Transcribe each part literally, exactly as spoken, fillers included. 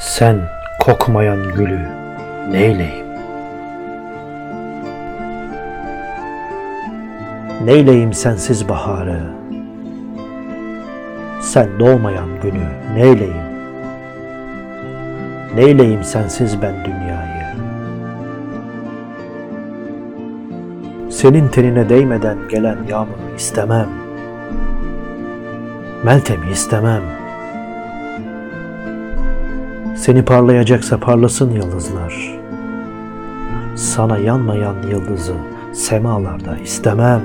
Sen kokmayan gülü neyleyim? Neyleyim sensiz baharı? Sen doğmayan günü neyleyim? Neyleyim sensiz ben dünyayı? Senin tenine değmeden gelen yağmuru istemem. Meltemi istemem. Seni parlayacaksa parlasın yıldızlar. Sana yanmayan yıldızı semalarda istemem.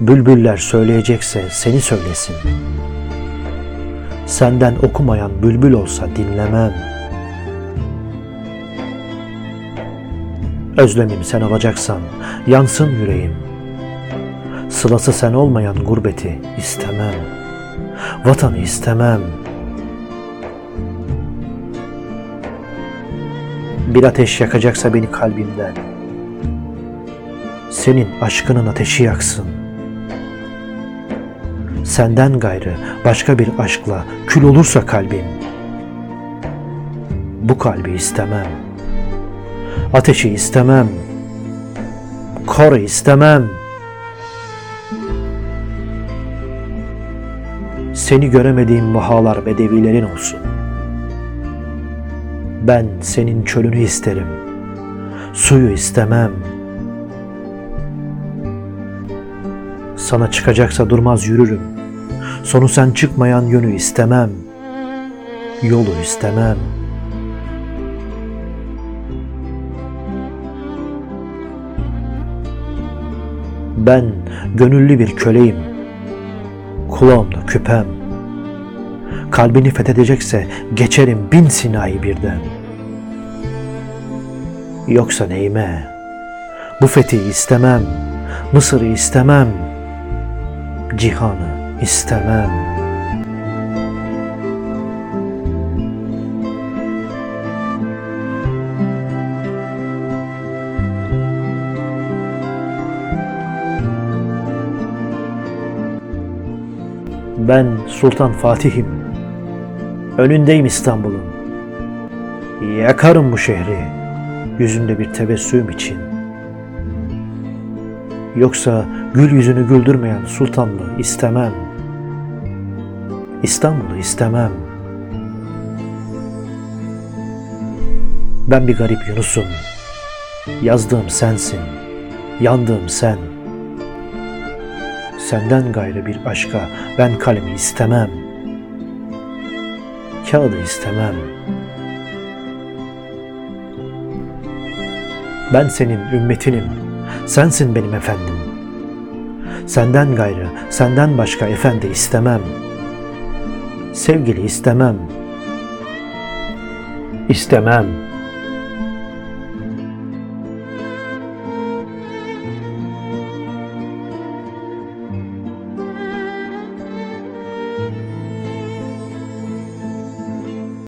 Bülbüller söyleyecekse seni söylesin. Senden okumayan bülbül olsa dinlemem. Özlemim sen olacaksan yansın yüreğim. Sılası sen olmayan gurbeti istemem. Vatanı istemem. Bir ateş yakacaksa beni kalbimden, senin aşkının ateşi yaksın. Senden gayrı başka bir aşkla kül olursa kalbim, bu kalbi istemem. Ateşi istemem. Koru istemem. Seni göremediğim vahalar bedevilerin olsun. Ben senin çölünü isterim. Suyu istemem. Sana çıkacaksa durmaz yürürüm. Sonu sen çıkmayan yönü istemem. Yolu istemem. Ben gönüllü bir köleyim. Kulağımda küpem. Kalbini fethedecekse geçerim bin Sina'yı birden. Yoksa neyime? Bu fethi istemem. Mısır'ı istemem. Cihanı istemem. Ben Sultan Fatih'im. Önündeyim İstanbul'un. Yakarım bu şehri yüzünde bir tebessüm için. Yoksa gül yüzünü güldürmeyen sultanlığı istemem. İstanbul'u istemem. Ben bir garip Yunus'um. Yazdığım sensin. Yandığım sen. Senden gayrı bir aşka ben kalemi istemem. Kağıdı istemem. Ben senin ümmetinim. Sensin benim efendim. Senden gayrı, senden başka efendi istemem. Sevgili istemem. İstemem.